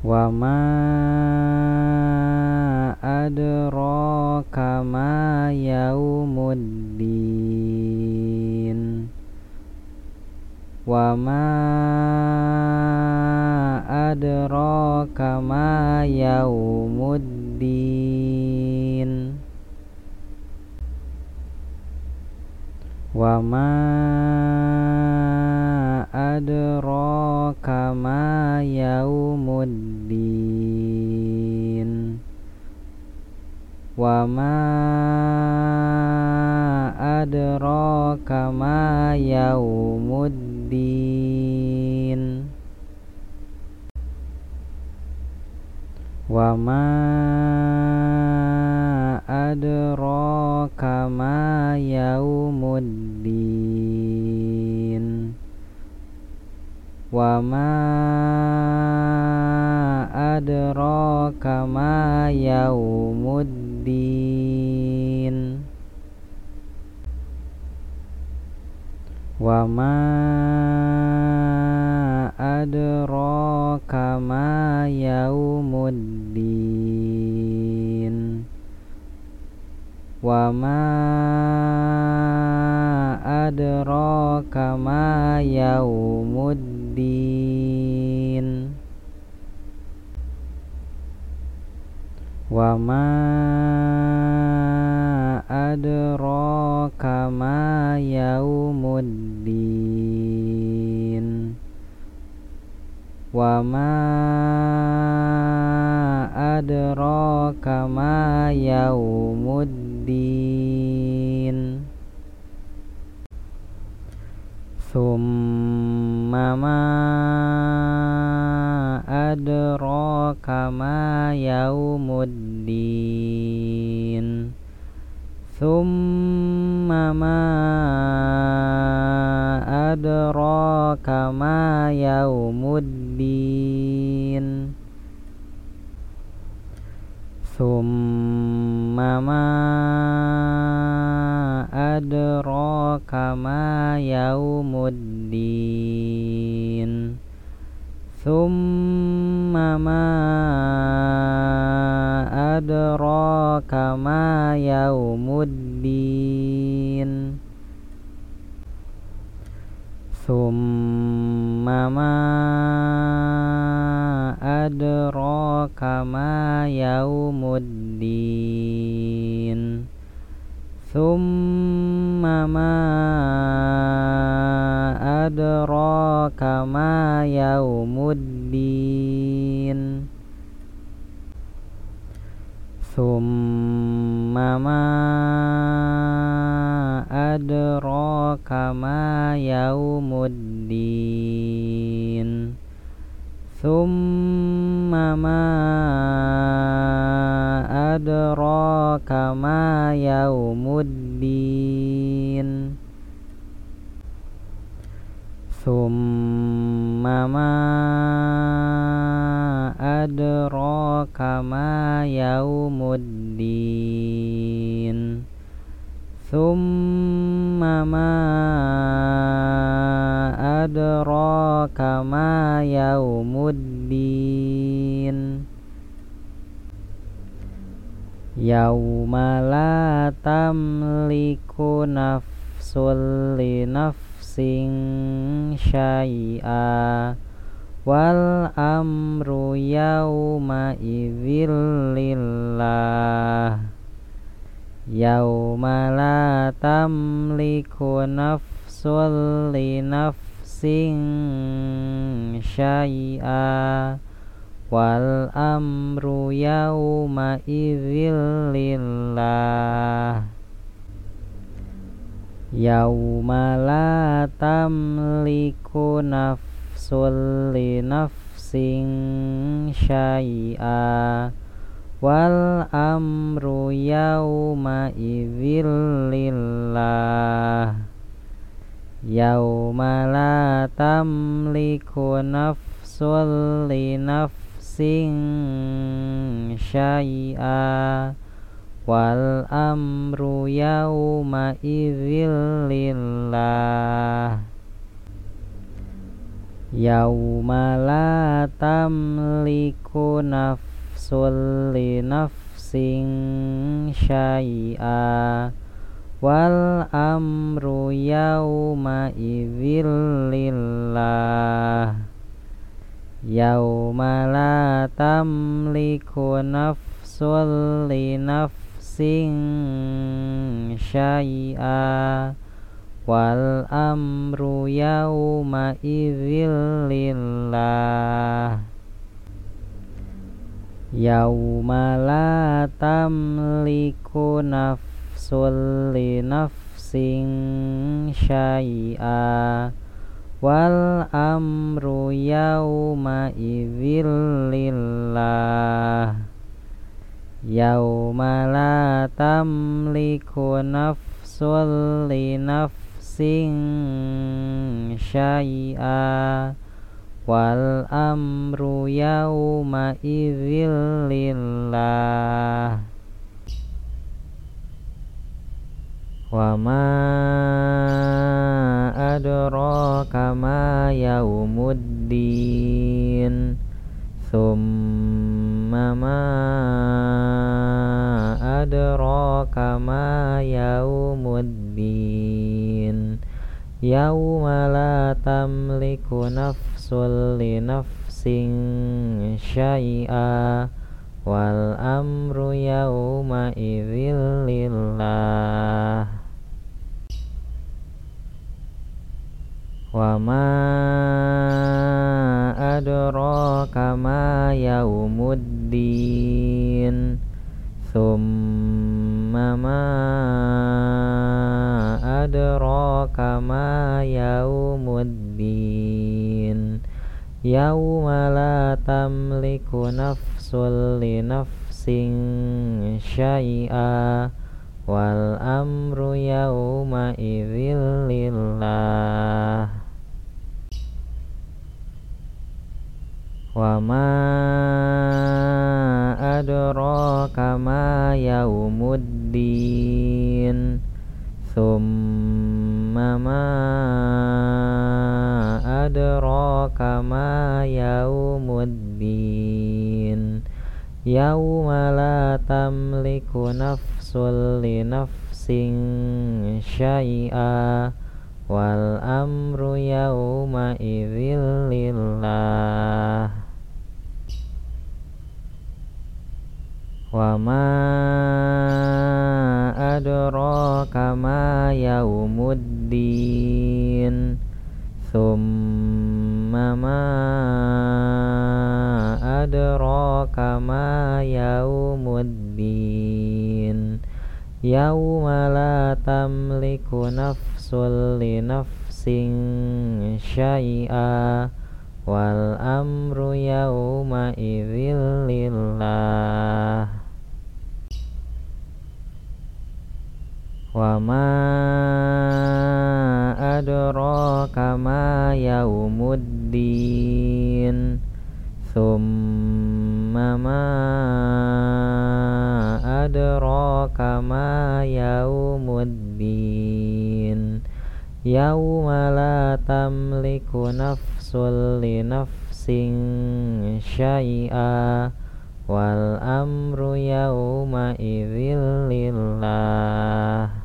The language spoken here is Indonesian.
Wa ma adraka ma yaumuddin. Wa ma adraka ma yaumuddin. Wa ma adraka ma yaumuddin. Wa ma adraka ma yaumuddin. Wa ma adraka ma yaumuddin. Wa ma adraka ma yaumuddin. Wa ma adraka ma yaumuddin. Wa ma adraka ma yaumuddin. Wa ma adraka ma yaumuddin. Wa ma adraka ma yaumuddin. Summa ma adraka ma yaumuddin. Summa ma adraka ma yaumuddin. Summa ma adraka ma yaumuddin. Summa ma adraka ma yaumuddin. Summa ma adraka ma yaumuddin. Summa ma adraka ma yaumuddin. Summa ma adraka ma yaumuddin. Summa ma adraka ma yaumuddin. Summa ma adraka ma yaumuddin. Summa ma adraka ma yaumuddin. Yauma la tamliku nafsun li nafsin syai'a wal amru yauma idzin lillah. Yauma la tamliku nafsun li nafsin syai'a wal amru yauma idzin lillah. Yauma la tamliku nafsun li nafsin syai'a wal amru yauma idzin lillah. Yauma la tamliku nafsun li nafsin syai'a wal amru yauma idzin lillah. Yauma la tamliku nafsun li nafsin syai'a wal amru yauma idzil lillah. Yauma la tamliku nafsun li nafsin syai'a wal amru yauma idzil lillah. Yauma la tamliku nafsun li nafsin syai'a wal amru yauma idzil lillah. Yauma la tamliku nafsun li nafsin syai'a wal amru yauma idzil lillah. Wa ma adraka ma yaumuddin thumma ma adraka ma yaumuddin. Yauma la tamliku nafsun li nafsin syai'a wal amru yauma idzil lillah. Wa ma adraka ma yaumuddin thumma ma adraka ma yaumuddin. Yauma la tamliku nafsun li nafsin syai'a wal amru yauma idzil lillah. Wa ma adraka ma yaumuddin thumma ma adraka ma yaumuddin. Yauma la tamliku nafsun li nafsin syai'a wal amru yauma idzil lillah. Wa ma adraka ma yaumuddin thumma ma adraka ma yaumuddin. Yauma la tamliku nafsun li nafsin syai'a wal amru yauma idzil lillah. Wa ma adraka ma yaumuddin thumma ma adraka ma yaumuddin. Yauma la tamliku nafsun li nafsin syai'a wal amru yauma idzil lillah.